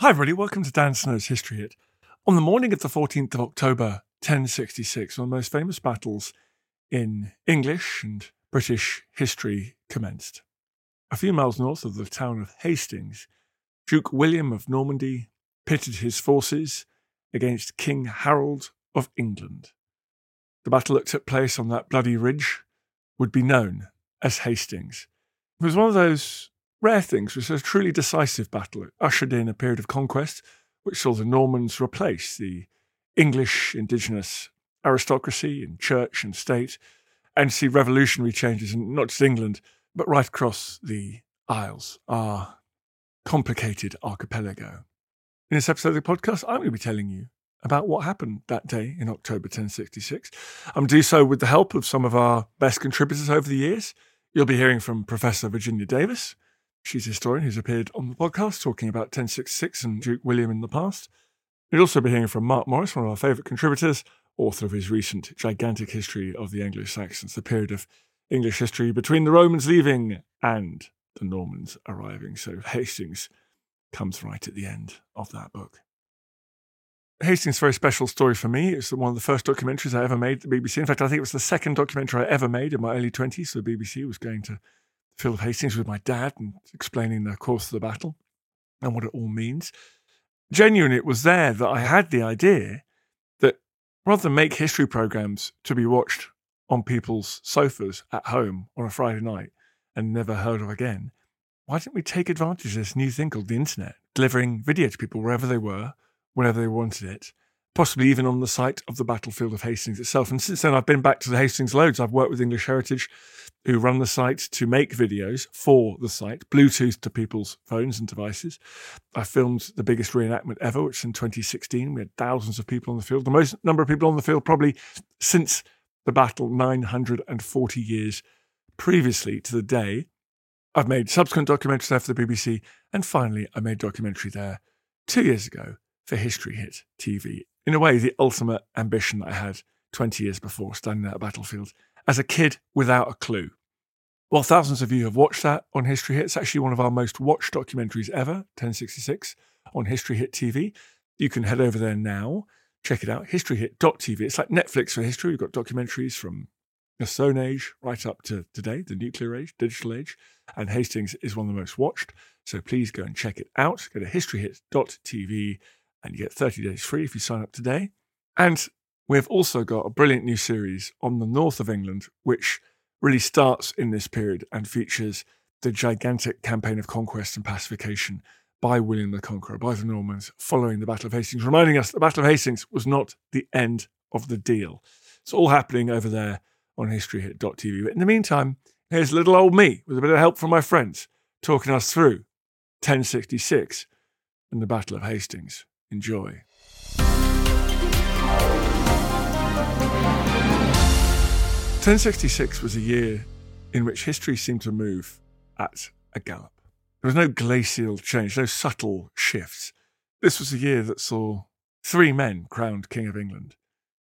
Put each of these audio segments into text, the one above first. Hi everybody, welcome to Dan Snow's History Hit. On the morning of the 14th of October 1066, one of the most famous battles in English and British history commenced. A few miles north of the town of Hastings, Duke William of Normandy pitted his forces against King Harold of England. The battle that took place on that bloody ridge would be known as Hastings. It was one of those rare things. It was a truly decisive battle. It ushered in a period of conquest which saw the Normans replace the English indigenous aristocracy and church and state, and see revolutionary changes in not just England, but right across the Isles, our complicated archipelago. In this episode of the podcast, I'm going to be telling you about what happened that day in October 1066. I'm do so with the help of some of our best contributors over the years. You'll be hearing from Professor Virginia Davis. She's a historian who's appeared on the podcast talking about 1066 and Duke William in the past. You'll also be hearing from Mark Morris, one of our favourite contributors, author of his recent gigantic history of the Anglo-Saxons, the period of English history between the Romans leaving and the Normans arriving. So Hastings comes right at the end of that book. Hastings is a very special story for me. It's one of the first documentaries I ever made at the BBC. In fact, I think it was the second documentary I ever made in my early 20s. So the BBC was going to the field of Hastings with my dad and explaining the course of the battle and what it all means. Genuinely, it was there that I had the idea that rather than make history programmes to be watched on people's sofas at home on a Friday night and never heard of again, why didn't we take advantage of this new thing called the internet, delivering video to people wherever they were, whenever they wanted it, possibly even on the site of the battlefield of Hastings itself. And since then, I've been back to the Hastings loads. I've worked with English Heritage, who run the site, to make videos for the site, Bluetooth to people's phones and devices. I filmed the biggest reenactment ever, which in 2016, we had thousands of people on the field, the most number of people on the field probably since the battle 940 years previously to the day. I've made subsequent documentaries there for the BBC, and finally I made a documentary there 2 years ago for History Hit TV. In a way, the ultimate ambition that I had 20 years before, standing at a battlefield as a kid without a clue. Well, thousands of you have watched that on History Hit. It's actually one of our most watched documentaries ever, 1066, on History Hit TV. You can head over there now, check it out, historyhit.tv. It's like Netflix for history. We've got documentaries from the Stone Age right up to today, the nuclear age, digital age, and Hastings is one of the most watched. So please go and check it out. Go to historyhit.tv. And you get 30 days free if you sign up today. And we've also got a brilliant new series on the north of England, which really starts in this period and features the gigantic campaign of conquest and pacification by William the Conqueror, by the Normans, following the Battle of Hastings, reminding us that the Battle of Hastings was not the end of the deal. It's all happening over there on historyhit.tv. But in the meantime, here's little old me, with a bit of help from my friends, talking us through 1066 and the Battle of Hastings. Enjoy. Ten 1066 was a year in which history seemed to move at a gallop. There was no glacial change, no subtle shifts. This was a year that saw three men crowned King of England.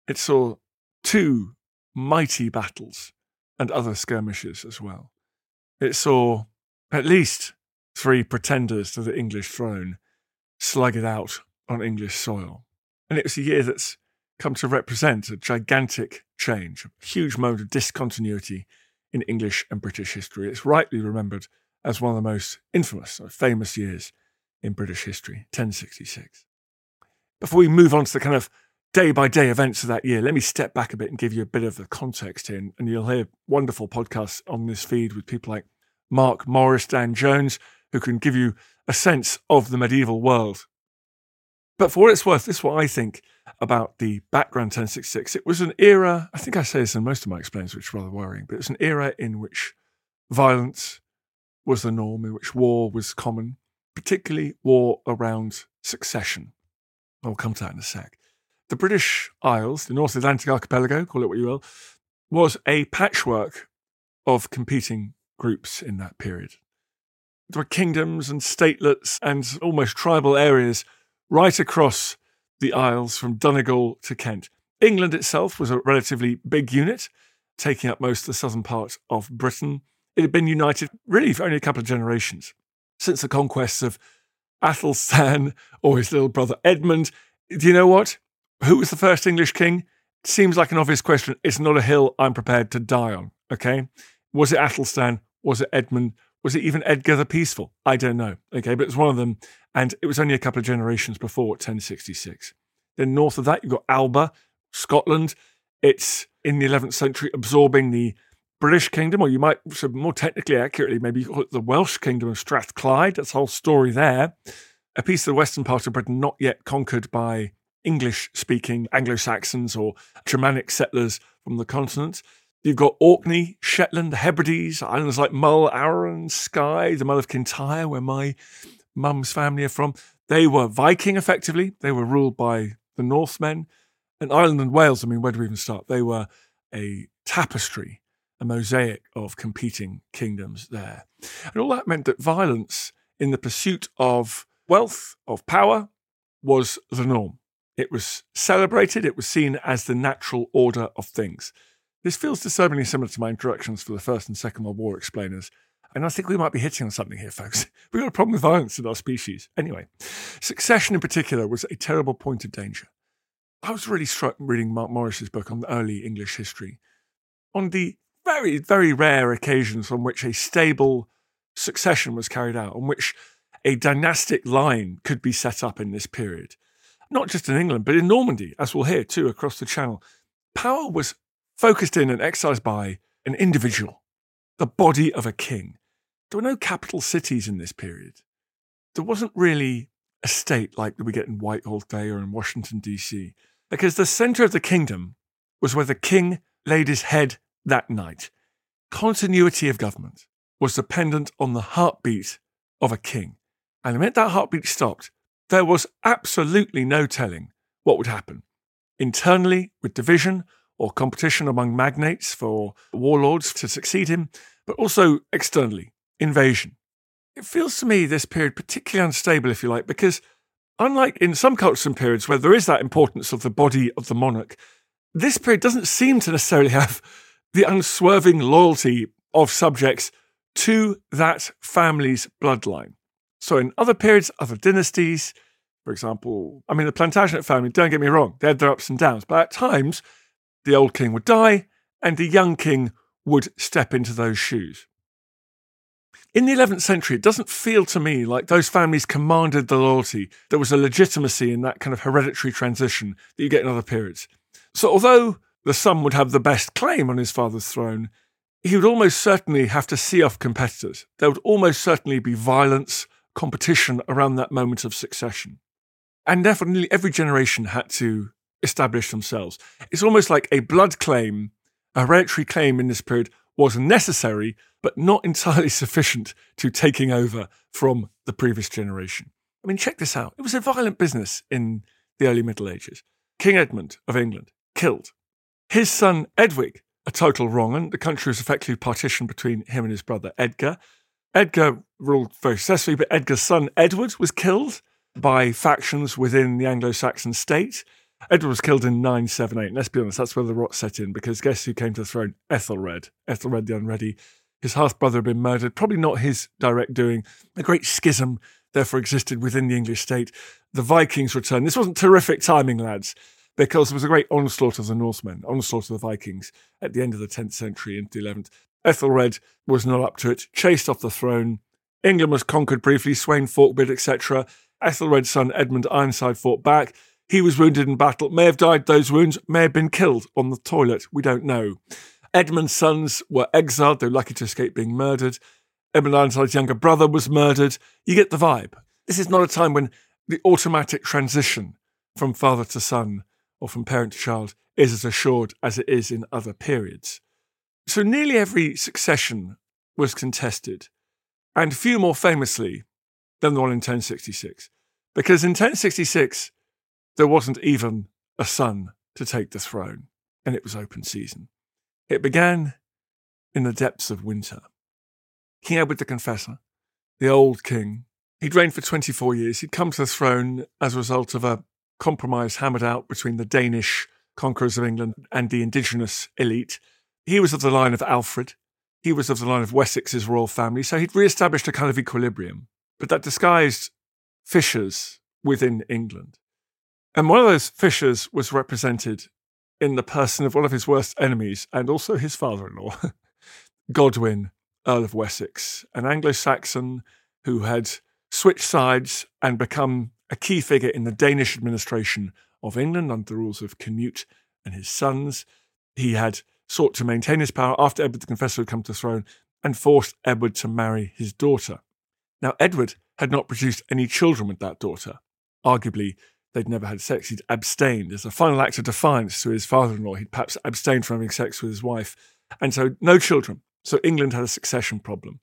It saw two mighty battles and other skirmishes as well. It saw at least three pretenders to the English throne slug it out on English soil. And it was a year that's come to represent a gigantic change, a huge moment of discontinuity in English and British history. It's rightly remembered as one of the most infamous or famous years in British history, 1066. Before we move on to the kind of day-by-day events of that year, let me step back a bit and give you a bit of the context here. And you'll hear wonderful podcasts on this feed with people like Mark Morris, Dan Jones, who can give you a sense of the medieval world. But for what it's worth, this is what I think about the background 1066. It was an era, I think I say this in most of my explains, which is rather worrying, but it was an era in which violence was the norm, in which war was common, particularly war around succession. I'll come to that in a sec. The British Isles, the North Atlantic archipelago, call it what you will, was a patchwork of competing groups in that period. There were kingdoms and statelets and almost tribal areas right across the Isles from Donegal to Kent. England itself was a relatively big unit, taking up most of the southern part of Britain. It had been united really for only a couple of generations. Since the conquests of Athelstan or his little brother Edmund, do you know what? Who was the first English king? Seems like an obvious question. It's not a hill I'm prepared to die on, okay? Was it Athelstan? Was it Edmund? Was it even Edgar the Peaceful? I don't know, okay? But it was one of them, and it was only a couple of generations before 1066. Then north of that, you've got Alba, Scotland. It's in the 11th century absorbing the British kingdom, or you might, so more technically accurately, maybe call it the Welsh kingdom of Strathclyde. That's the whole story there. A piece of the western part of Britain not yet conquered by English-speaking Anglo-Saxons or Germanic settlers from the continent. You've got Orkney, Shetland, the Hebrides, islands like Mull, Arran, Skye, the Mull of Kintyre, where my mum's family are from. They were Viking, effectively. They were ruled by the Northmen. And Ireland and Wales, I mean, where do we even start? They were a tapestry, a mosaic of competing kingdoms there. And all that meant that violence in the pursuit of wealth, of power, was the norm. It was celebrated. It was seen as the natural order of things. This feels disturbingly similar to my introductions for the First and Second World War explainers. And I think we might be hitting on something here, folks. We've got a problem with violence in our species. Anyway, succession in particular was a terrible point of danger. I was really struck reading Mark Morris's book on early English history on the very, very rare occasions on which a stable succession was carried out, on which a dynastic line could be set up in this period. Not just in England, but in Normandy, as we'll hear too, across the channel. Power was focused in and exercised by an individual, the body of a king. There were no capital cities in this period. There wasn't really a state like that we get in Whitehall today or in Washington, D.C., because the centre of the kingdom was where the king laid his head that night. Continuity of government was dependent on the heartbeat of a king. And the minute that heartbeat stopped, there was absolutely no telling what would happen. Internally, with division or competition among magnates for warlords to succeed him, but also externally, invasion. It feels to me this period particularly unstable, if you like, because unlike in some cultures and periods where there is that importance of the body of the monarch, this period doesn't seem to necessarily have the unswerving loyalty of subjects to that family's bloodline. So in other periods, other dynasties, for example, I mean, the Plantagenet family, don't get me wrong, they had their ups and downs, but at times the old king would die and the young king would step into those shoes. In the 11th century, it doesn't feel to me like those families commanded the loyalty. There was a legitimacy in that kind of hereditary transition that you get in other periods. So although the son would have the best claim on his father's throne, he would almost certainly have to see off competitors. There would almost certainly be violence, competition around that moment of succession. And therefore, nearly every generation had to establish themselves. It's almost like a blood claim, a hereditary claim in this period was necessary, but not entirely sufficient to taking over from the previous generation. I mean, check this out. It was a violent business in the early Middle Ages. King Edmund of England, killed. His son Edwig, a total wrong un. The country was effectively partitioned between him and his brother Edgar. Edgar ruled very successfully, but Edgar's son Edward was killed by factions within the Anglo-Saxon state. Edward was killed in 978. Let's be honest, that's where the rot set in, because guess who came to the throne? Ethelred the Unready. His half-brother had been murdered, probably not his direct doing. A great schism therefore existed within the English state. The Vikings returned. This wasn't terrific timing, lads, because there was a great onslaught of the Norsemen, onslaught of the Vikings at the end of the 10th century into the 11th. Ethelred was not up to it, chased off the throne. England was conquered briefly, Swain, Falkbeard, etc. Ethelred's son Edmund Ironside fought back. He was wounded in battle, may have died those wounds, may have been killed on the toilet, we don't know. Edmund's sons were exiled, though lucky to escape being murdered. Edmund Ironside's younger brother was murdered. You get the vibe. This is not a time when the automatic transition from father to son or from parent to child is as assured as it is in other periods. So nearly every succession was contested, and few more famously than the one in 1066. Because in 1066, there wasn't even a son to take the throne, and it was open season. It began in the depths of winter. King Edward the Confessor, the old king, he'd reigned for 24 years. He'd come to the throne as a result of a compromise hammered out between the Danish conquerors of England and the indigenous elite. He was of the line of Alfred. He was of the line of Wessex's royal family. So he'd re-established a kind of equilibrium, but that disguised fissures within England. And one of those fissures was represented in the person of one of his worst enemies and also his father-in-law, Godwin, Earl of Wessex, an Anglo-Saxon who had switched sides and become a key figure in the Danish administration of England under the rules of Canute and his sons. He had sought to maintain his power after Edward the Confessor had come to the throne and forced Edward to marry his daughter. Now, Edward had not produced any children with that daughter. Arguably, they'd never had sex. He'd abstained. As a final act of defiance to his father-in-law, he'd perhaps abstained from having sex with his wife. And so, no children. So England had a succession problem.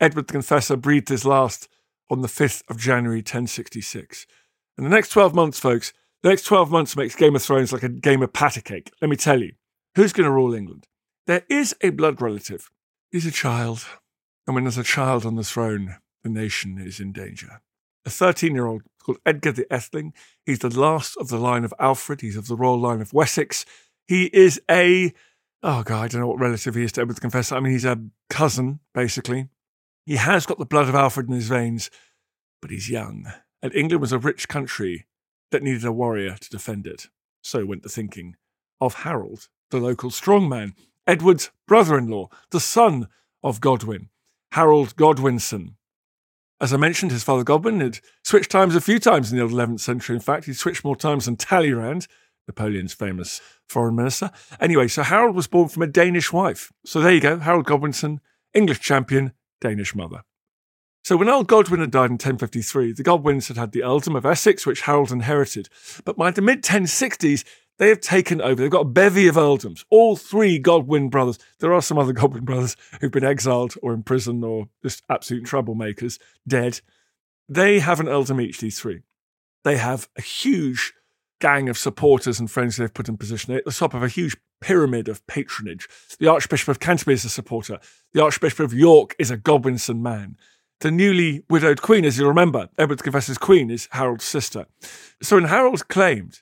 Edward the Confessor breathed his last on the 5th of January, 1066. And the next 12 months, folks, the next 12 months makes Game of Thrones like a game of patacake. Let me tell you, who's going to rule England? There is a blood relative. He's a child. And when there's a child on the throne, the nation is in danger. A 13-year-old called Edgar the Etheling. He's the last of the line of Alfred. He's of the royal line of Wessex. He is I don't know what relative he is to Edward the Confessor. I mean, he's a cousin, basically. He has got the blood of Alfred in his veins, but he's young. And England was a rich country that needed a warrior to defend it. So went the thinking of Harold, the local strongman, Edward's brother-in-law, the son of Godwin, Harold Godwinson. As I mentioned, his father Godwin had switched times a few times in the old 11th century. In fact, he switched more times than Talleyrand, Napoleon's famous foreign minister. Anyway, so Harold was born from a Danish wife. So there you go, Harold Godwinson, English champion, Danish mother. So when old Godwin had died in 1053, the Godwins had the earldom of Essex, which Harold inherited. But by the mid-1060s, they have taken over. They've got a bevy of earldoms, all three Godwin brothers. There are some other Godwin brothers who've been exiled or in prison or just absolute troublemakers, dead. They have an earldom each, these three. They have a huge gang of supporters and friends they've put in position. They're at the top of a huge pyramid of patronage. The Archbishop of Canterbury is a supporter. The Archbishop of York is a Godwinson man. The newly widowed queen, as you remember, Edward the Confessor's queen, is Harold's sister. So when Harold claimed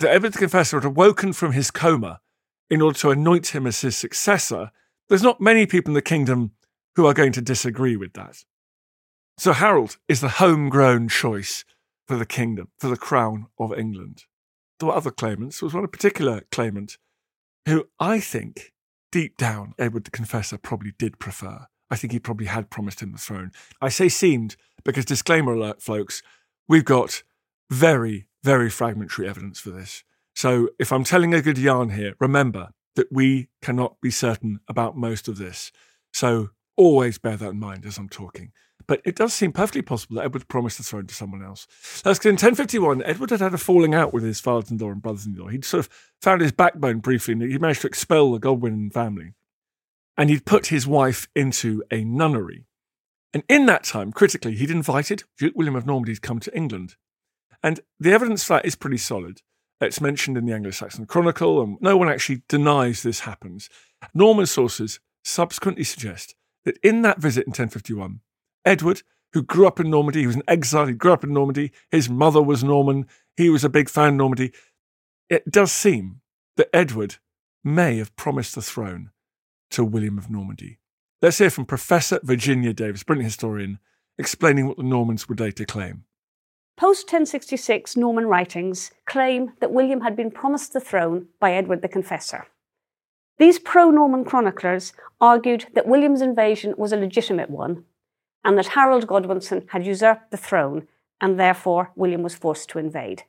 that Edward the Confessor had awoken from his coma in order to anoint him as his successor, there's not many people in the kingdom who are going to disagree with that. So Harold is the homegrown choice for the kingdom, for the crown of England. There were other claimants. There was one particular claimant who I think, deep down, Edward the Confessor probably did prefer. I think he probably had promised him the throne. I say seemed because, disclaimer alert, folks, we've got very, very fragmentary evidence for this. So if I'm telling a good yarn here, remember that we cannot be certain about most of this. So always bear that in mind as I'm talking. But it does seem perfectly possible that Edward promised the throne to someone else. That's because in 1051, Edward had had a falling out with his fathers-in-law and brothers-in-law. He'd sort of found his backbone briefly, and he managed to expel the Godwin family. And he'd put his wife into a nunnery. And in that time, critically, he'd invited Duke William of Normandy to come to England. And the evidence for that is pretty solid. It's mentioned in the Anglo-Saxon Chronicle, and no one actually denies this happens. Norman sources subsequently suggest that in that visit in 1051, Edward, who grew up in Normandy, he was an exile, he grew up in Normandy, his mother was Norman, he was a big fan of Normandy. It does seem that Edward may have promised the throne to William of Normandy. Let's hear from Professor Virginia Davis, brilliant historian, explaining what the Normans would later claim. Post-1066 Norman writings claim that William had been promised the throne by Edward the Confessor. These pro-Norman chroniclers argued that William's invasion was a legitimate one, and that Harold Godwinson had usurped the throne, and therefore William was forced to invade.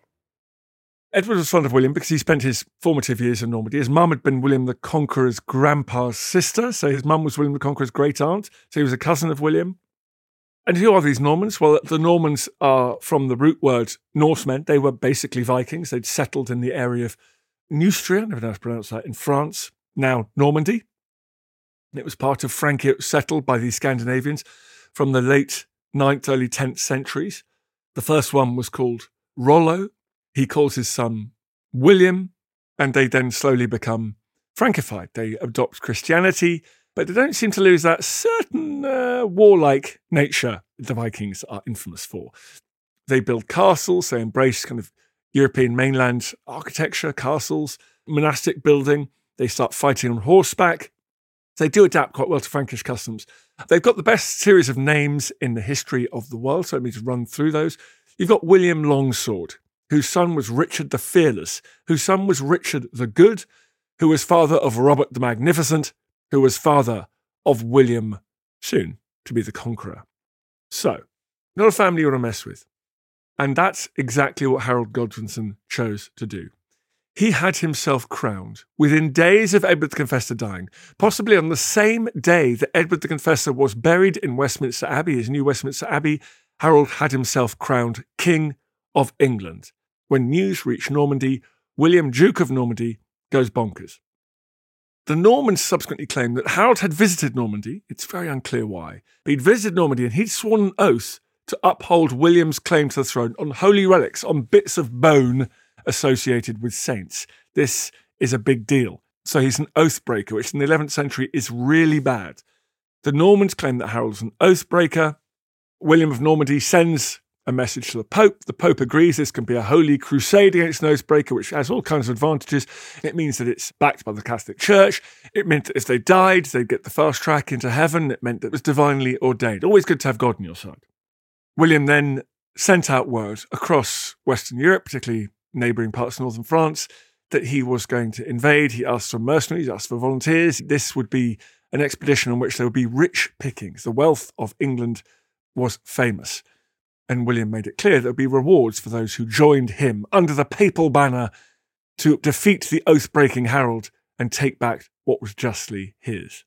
Edward was fond of William because he spent his formative years in Normandy. His mum had been William the Conqueror's grandpa's sister, so his mum was William the Conqueror's great-aunt, so he was a cousin of William. And who are these Normans? Well, the Normans are from the root word Norsemen. They were basically Vikings. They'd settled in the area of Neustria, I never know how to pronounce that, in France, now Normandy. It was part of Francia. It was settled by the Scandinavians from the late 9th, early 10th centuries. The first one was called Rollo. He calls his son William, and they then slowly become Francified. They adopt Christianity, but they don't seem to lose that certain warlike nature the Vikings are infamous for. They build castles, they embrace kind of European mainland architecture, castles, monastic building. They start fighting on horseback. They do adapt quite well to Frankish customs. They've got the best series of names in the history of the world, so let me just run through those. You've got William Longsword, whose son was Richard the Fearless, whose son was Richard the Good, who was father of Robert the Magnificent, who was father of William, soon to be the Conqueror. So, not a family you want to mess with. And that's exactly what Harold Godwinson chose to do. He had himself crowned within days of Edward the Confessor dying, possibly on the same day that Edward the Confessor was buried in Westminster Abbey, his new Westminster Abbey. Harold had himself crowned King of England. When news reached Normandy, William, Duke of Normandy, goes bonkers. The Normans subsequently claimed that Harold had visited Normandy. It's very unclear why. But he'd visited Normandy and he'd sworn an oath to uphold William's claim to the throne on holy relics, on bits of bone associated with saints. This is a big deal. So he's an oath breaker, which in the 11th century is really bad. The Normans claim that Harold's an oath breaker. William of Normandy sends a message to the Pope. The Pope agrees this can be a holy crusade against an oath breaker, which has all kinds of advantages. It means that it's backed by the Catholic Church. It meant that if they died, they'd get the fast track into heaven. It meant that it was divinely ordained. Always good to have God on your side. William then sent out word across Western Europe, particularly neighbouring parts of northern France, that he was going to invade. He asked for mercenaries, asked for volunteers. This would be an expedition on which there would be rich pickings. The wealth of England was famous. And William made it clear there would be rewards for those who joined him under the papal banner to defeat the oath-breaking Harold and take back what was justly his.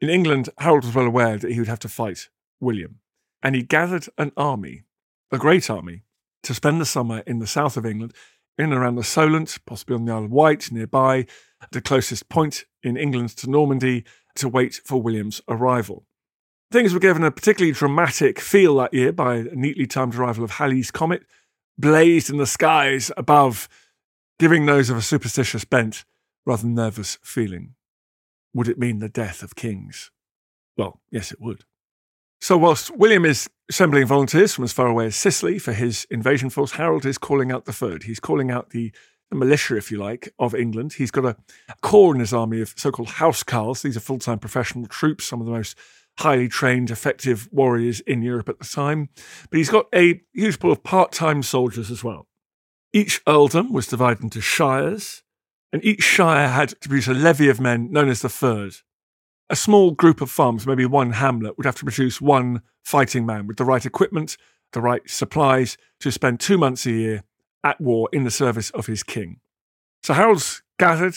In England, Harold was well aware that he would have to fight William. And he gathered an army, a great army, to spend the summer in the south of England, in and around the Solent, possibly on the Isle of Wight, nearby, the closest point in England to Normandy, to wait for William's arrival. Things were given a particularly dramatic feel that year by a neatly timed arrival of Halley's Comet, blazed in the skies above, giving those of a superstitious bent rather nervous feeling. Would it mean the death of kings? Well, yes, it would. So whilst William is assembling volunteers from as far away as Sicily for his invasion force, Harold is calling out the third. He's calling out the militia, if you like, of England. He's got a core in his army of so-called housecarls. These are full-time professional troops, some of the most highly trained, effective warriors in Europe at the time. But he's got a huge pool of part-time soldiers as well. Each earldom was divided into shires, and each shire had to produce a levy of men known as the third. A small group of farms, maybe one hamlet, would have to produce one fighting man with the right equipment, the right supplies, to spend 2 months a year at war in the service of his king. So Harold's gathered,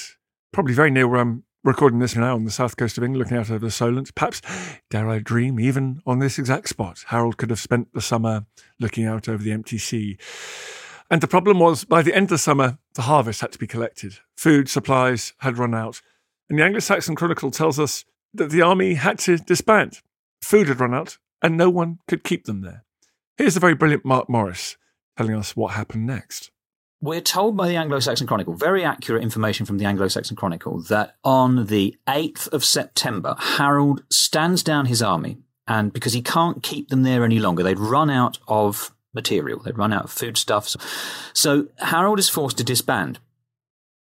probably very near where I'm recording this now, on the south coast of England, looking out over the Solent. Perhaps, dare I dream, even on this exact spot, Harold could have spent the summer looking out over the empty sea. And the problem was, by the end of the summer, the harvest had to be collected. Food, supplies had run out. And the Anglo-Saxon Chronicle tells us that the army had to disband. Food had run out, and no one could keep them there. Here's the very brilliant Mark Morris telling us what happened next. We're told by the Anglo-Saxon Chronicle, very accurate information from the Anglo-Saxon Chronicle, that on the 8th of September, Harold stands down his army, and because he can't keep them there any longer, they'd run out of material, they'd run out of foodstuffs. So Harold is forced to disband.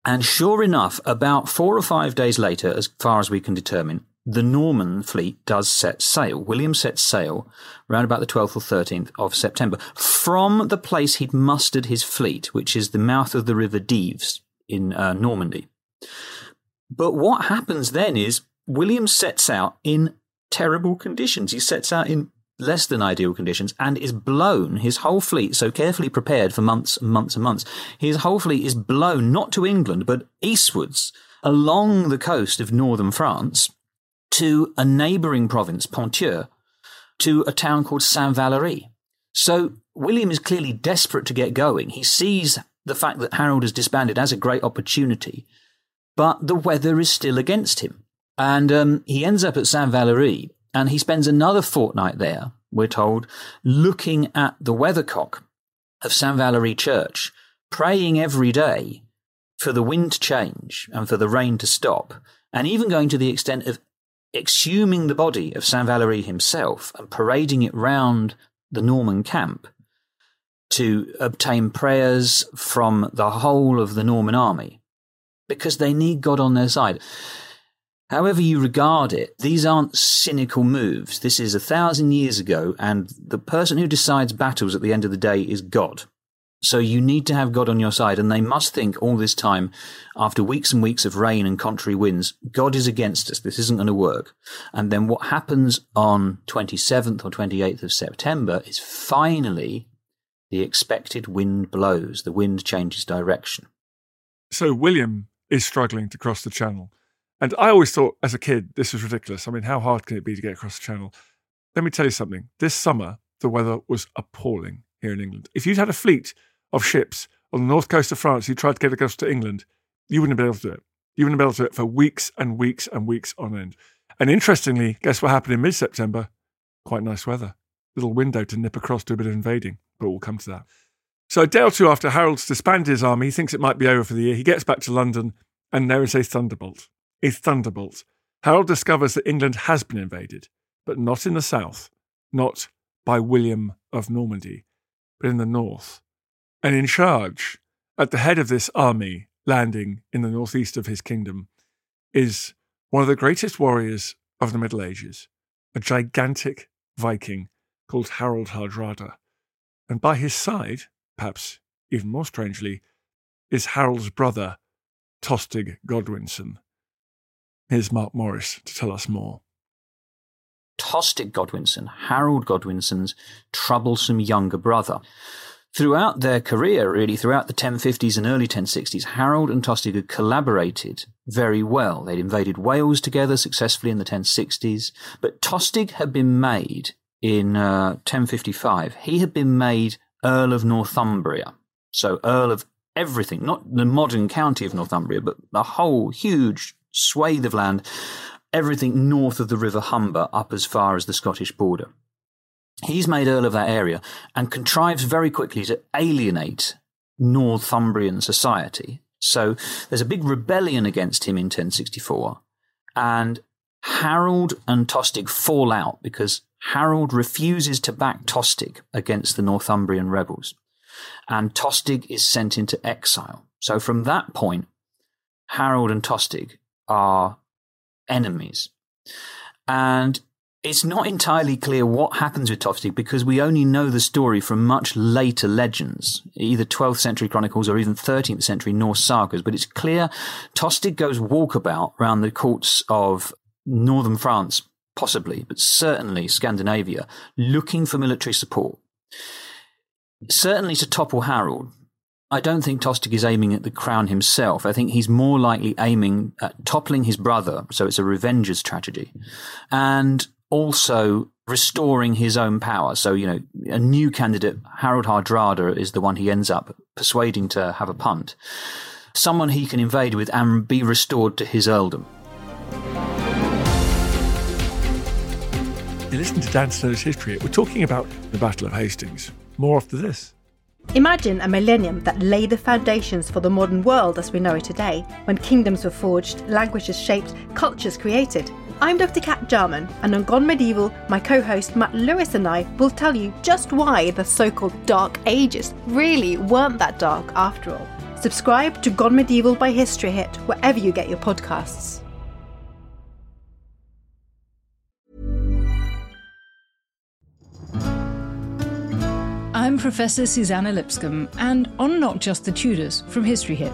And sure enough, about 4 or 5 days later, as far as we can determine, the Norman fleet does set sail. William sets sail around about the 12th or 13th of September from the place he'd mustered his fleet, which is the mouth of the River Dives in Normandy. But what happens then is William sets out in terrible conditions. He sets out in less than ideal conditions and is blown. His whole fleet, so carefully prepared for months and months and months, his whole fleet is blown not to England but eastwards along the coast of northern France, to a neighbouring province, Ponthieu, to a town called Saint-Valéry. So William is clearly desperate to get going. He sees the fact that Harold has disbanded as a great opportunity, but the weather is still against him. And he ends up at Saint-Valéry, and he spends another fortnight there we're told, looking at the weathercock of Saint-Valéry Church, praying every day for the wind to change and for the rain to stop, and even going to the extent of exhuming the body of Saint-Valéry himself and parading it round the Norman camp to obtain prayers from the whole of the Norman army, because they need God on their side. However you regard it, these aren't cynical moves. This is 1,000 years ago, and the person who decides battles at the end of the day is God. So you need to have God on your side, and they must think all this time, after weeks and weeks of rain and contrary winds, God is against us, this isn't going to work. And then what happens on 27th or 28th of September is finally the expected wind blows, the wind changes direction. So William is struggling to cross the Channel. And I always thought, as a kid, this was ridiculous. I mean, how hard can it be to get across the Channel? Let me tell you something. This summer, the weather was appalling here in England. If you'd had a fleet of ships on the north coast of France who tried to get across to England, you wouldn't have been able to do it. You wouldn't have been able to do it for weeks and weeks and weeks on end. And interestingly, guess what happened in mid-September? Quite nice weather. Little window to nip across to a bit of invading, but we'll come to that. So a day or two after Harold's disbanded his army, he thinks it might be over for the year. He gets back to London, and there is a thunderbolt. A thunderbolt. Harold discovers that England has been invaded, but not in the south, not by William of Normandy, but in the north. And in charge, at the head of this army landing in the northeast of his kingdom, is one of the greatest warriors of the Middle Ages, a gigantic Viking called Harald Hardrada. And by his side, perhaps even more strangely, is Harold's brother, Tostig Godwinson. Here's Mark Morris to tell us more. Tostig Godwinson, Harold Godwinson's troublesome younger brother. Throughout their career, really, throughout the 1050s and early 1060s, Harold and Tostig had collaborated very well. They'd invaded Wales together successfully in the 1060s, but Tostig had been made, in 1055, he had been made Earl of Northumbria, so Earl of everything, not the modern county of Northumbria, but the whole huge swathe of land, everything north of the River Humber up as far as the Scottish border. He's made Earl of that area and contrives very quickly to alienate Northumbrian society. So there's a big rebellion against him in 1064, and Harold and Tostig fall out because Harold refuses to back Tostig against the Northumbrian rebels, and Tostig is sent into exile. So from that point, Harold and Tostig are enemies. And it's not entirely clear what happens with Tostig because we only know the story from much later legends, either 12th century chronicles or even 13th century Norse sagas. But it's clear Tostig goes walkabout round the courts of northern France, possibly, but certainly Scandinavia, looking for military support. Certainly to topple Harold. I don't think Tostig is aiming at the crown himself. I think he's more likely aiming at toppling his brother, so it's a revenger's tragedy, and also restoring his own power. So, you know, a new candidate, Harald Hardrada, is the one he ends up persuading to have a punt. Someone he can invade with and be restored to his earldom. You listen to Dan Snow's History. We're talking about the Battle of Hastings. More after this. Imagine a millennium that laid the foundations for the modern world as we know it today, when kingdoms were forged, languages shaped, cultures created. I'm Dr. Kat Jarman, and on Gone Medieval, my co-host Matt Lewis and I will tell you just why the so-called Dark Ages really weren't that dark after all. Subscribe to Gone Medieval by History Hit wherever you get your podcasts. I'm Professor Susanna Lipscomb, and on Not Just the Tudors from History Hit,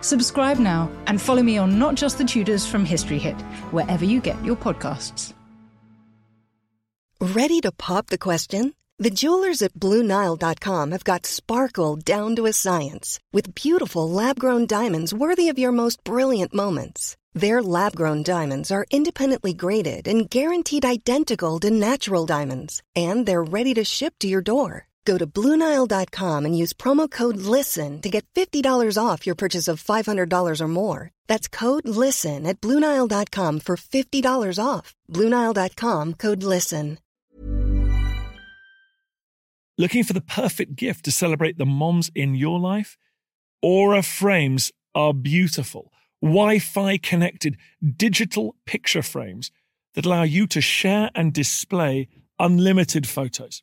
Subscribe now and follow me on Not Just the Tudors from History Hit, wherever you get your podcasts. Ready to pop the question? The jewelers at BlueNile.com have got sparkle down to a science with beautiful lab-grown diamonds worthy of your most brilliant moments. Their lab-grown diamonds are independently graded and guaranteed identical to natural diamonds, and they're ready to ship to your door. Go to BlueNile.com and use promo code LISTEN to get $50 off your purchase of $500 or more. That's code LISTEN at BlueNile.com for $50 off. BlueNile.com, code LISTEN. Looking for the perfect gift to celebrate the moms in your life? Aura frames are beautiful, Wi-Fi connected digital picture frames that allow you to share and display unlimited photos.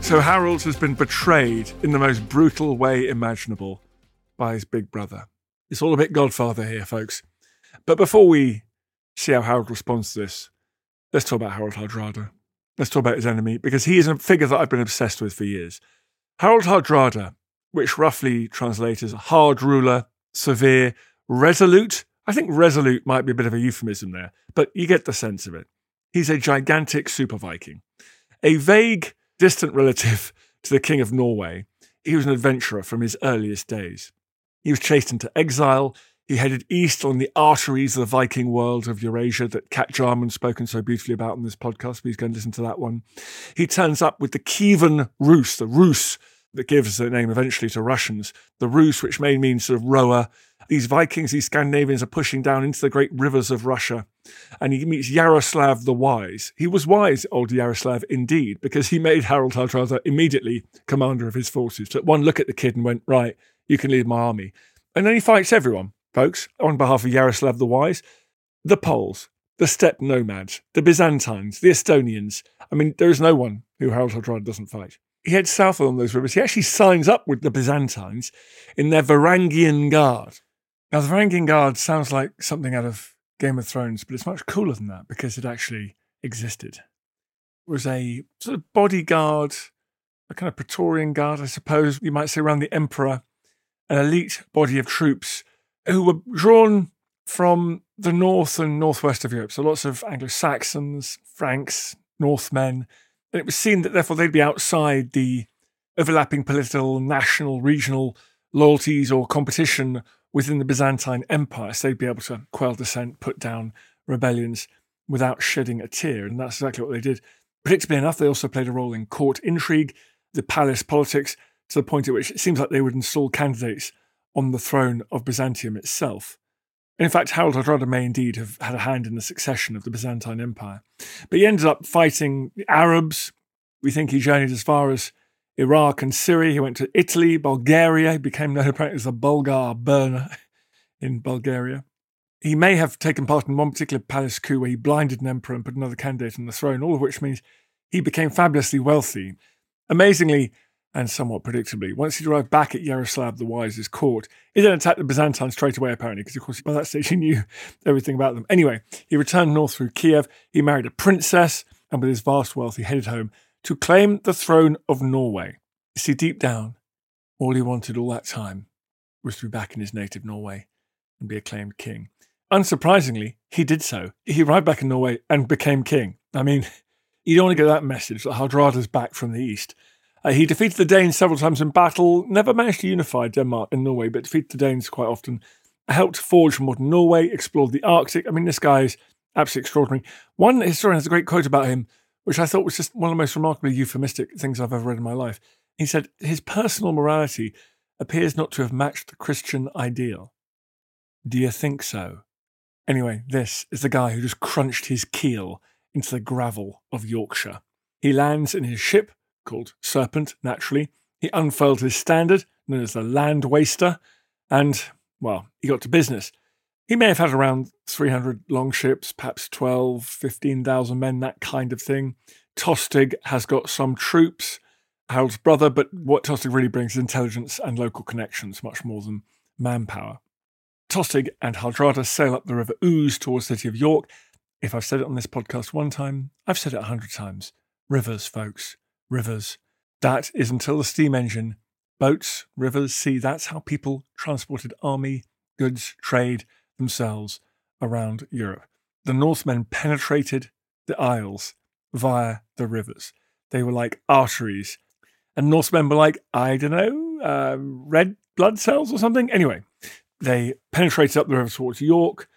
So Harold has been betrayed in the most brutal way imaginable by his big brother. It's all a bit Godfather here, folks. But before we see how Harold responds to this, let's talk about Harald Hardrada. Let's talk about his enemy, because he is a figure that I've been obsessed with for years. Harald Hardrada, which roughly translates as hard ruler, severe, resolute. I think resolute might be a bit of a euphemism there, but you get the sense of it. He's a gigantic super Viking, a vague, distant relative to the King of Norway. He was an adventurer from his earliest days. He was chased into exile. He headed east on the arteries of the Viking world of Eurasia that Kat Jarman's spoken so beautifully about on this podcast. Please go and listen to that one. He turns up with the Kievan Rus, the Rus that gives the name eventually to Russians, the Rus, which may mean sort of rower. These Vikings, these Scandinavians are pushing down into the great rivers of Russia, and he meets Yaroslav the Wise. He was wise, old Yaroslav, indeed, because he made Harald Hardrada immediately commander of his forces. Took one look at the kid and went, right, you can lead my army. And then he fights everyone. Folks, on behalf of Yaroslav the Wise, the Poles, the steppe nomads, the Byzantines, the Estonians. I mean, there is no one who Harald Hardrada doesn't fight. He heads south along those rivers. He actually signs up with the Byzantines in their Varangian Guard. Now, the Varangian Guard sounds like something out of Game of Thrones, but it's much cooler than that because it actually existed. It was a sort of bodyguard, a kind of Praetorian Guard, I suppose you might say, around the emperor, an elite body of troops who were drawn from the north and northwest of Europe. So lots of Anglo-Saxons, Franks, Northmen. And it was seen that therefore they'd be outside the overlapping political, national, regional loyalties or competition within the Byzantine Empire. So they'd be able to quell dissent, put down rebellions without shedding a tear. And that's exactly what they did. Predictably enough, they also played a role in court intrigue, the palace politics, to the point at which it seems like they would install candidates on the throne of Byzantium itself. In fact, Harald Hardrada may indeed have had a hand in the succession of the Byzantine Empire. But he ended up fighting the Arabs. We think he journeyed as far as Iraq and Syria. He went to Italy, Bulgaria. He became known apparently as the Bulgar burner in Bulgaria. He may have taken part in one particular palace coup where he blinded an emperor and put another candidate on the throne, all of which means he became fabulously wealthy. Amazingly, and somewhat predictably, once he'd arrived back at Yaroslav the Wise's court, he then attacked the Byzantines straight away, apparently, because, of course, by that stage he knew everything about them. Anyway, he returned north through Kiev, he married a princess, and with his vast wealth he headed home to claim the throne of Norway. You see, deep down, all he wanted all that time was to be back in his native Norway and be acclaimed king. Unsurprisingly, he did so. He arrived back in Norway and became king. I mean, you don't want to get that message that Hardrada's back from the east. He defeated the Danes several times in battle, never managed to unify Denmark and Norway, but defeated the Danes quite often, helped forge modern Norway, explored the Arctic. I mean, this guy is absolutely extraordinary. One historian has a great quote about him, which I thought was just one of the most remarkably euphemistic things I've ever read in my life. He said, his personal morality appears not to have matched the Christian ideal. Do you think so? Anyway, this is the guy who just crunched his keel into the gravel of Yorkshire. He lands in his ship, called Serpent, naturally. He unfurled his standard, known as the Land Waster, and, well, he got to business. He may have had around 300 longships, perhaps 12, 15,000 men, that kind of thing. Tostig has got some troops, Harold's brother, but what Tostig really brings is intelligence and local connections, much more than manpower. Tostig and Hardrada sail up the River Ouse towards the city of York. If I've said it on this podcast one time, I've said it 100 times. Rivers, folks, rivers. That is until the steam engine. Boats, rivers, sea, that's how people transported army, goods, trade themselves around Europe. The Northmen penetrated the isles via the rivers. They were like arteries. And Norsemen were like, I don't know, red blood cells or something? Anyway, they penetrated up the river towards York,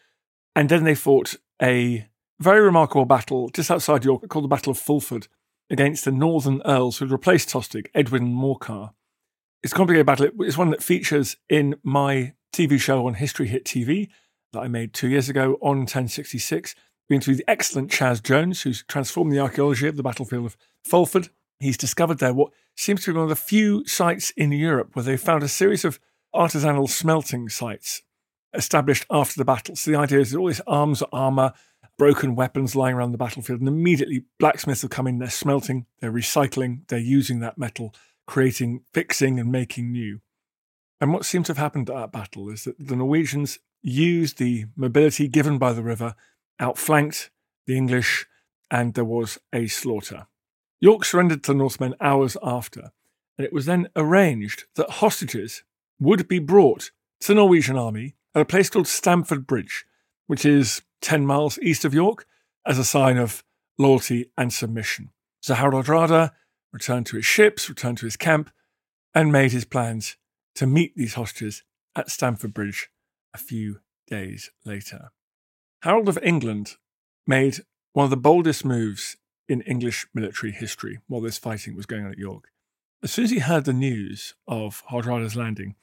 and then they fought a very remarkable battle just outside York called the Battle of Fulford against the northern earls who had replaced Tostig, Edward and Morcar. It's a complicated battle. It's one that features in my TV show on History Hit TV that I made 2 years ago on 1066. We interviewed the excellent Chas Jones, who's transformed the archaeology of the battlefield of Fulford. He's discovered there what seems to be one of the few sites in Europe where they found a series of artisanal smelting sites established after the battle. So the idea is that all this armour, broken weapons lying around the battlefield, and immediately blacksmiths have come in, they're smelting, they're recycling, they're using that metal, creating, fixing and making new. And what seems to have happened at that battle is that the Norwegians used the mobility given by the river, outflanked the English, and there was a slaughter. York surrendered to the Northmen hours after, and it was then arranged that hostages would be brought to the Norwegian army at a place called Stamford Bridge, which is 10 miles east of York, as a sign of loyalty and submission. So Harald Hardrada returned to his ships, returned to his camp, and made his plans to meet these hostages at Stamford Bridge a few days later. Harold of England made one of the boldest moves in English military history while this fighting was going on at York. As soon as he heard the news of Hardrada's landing,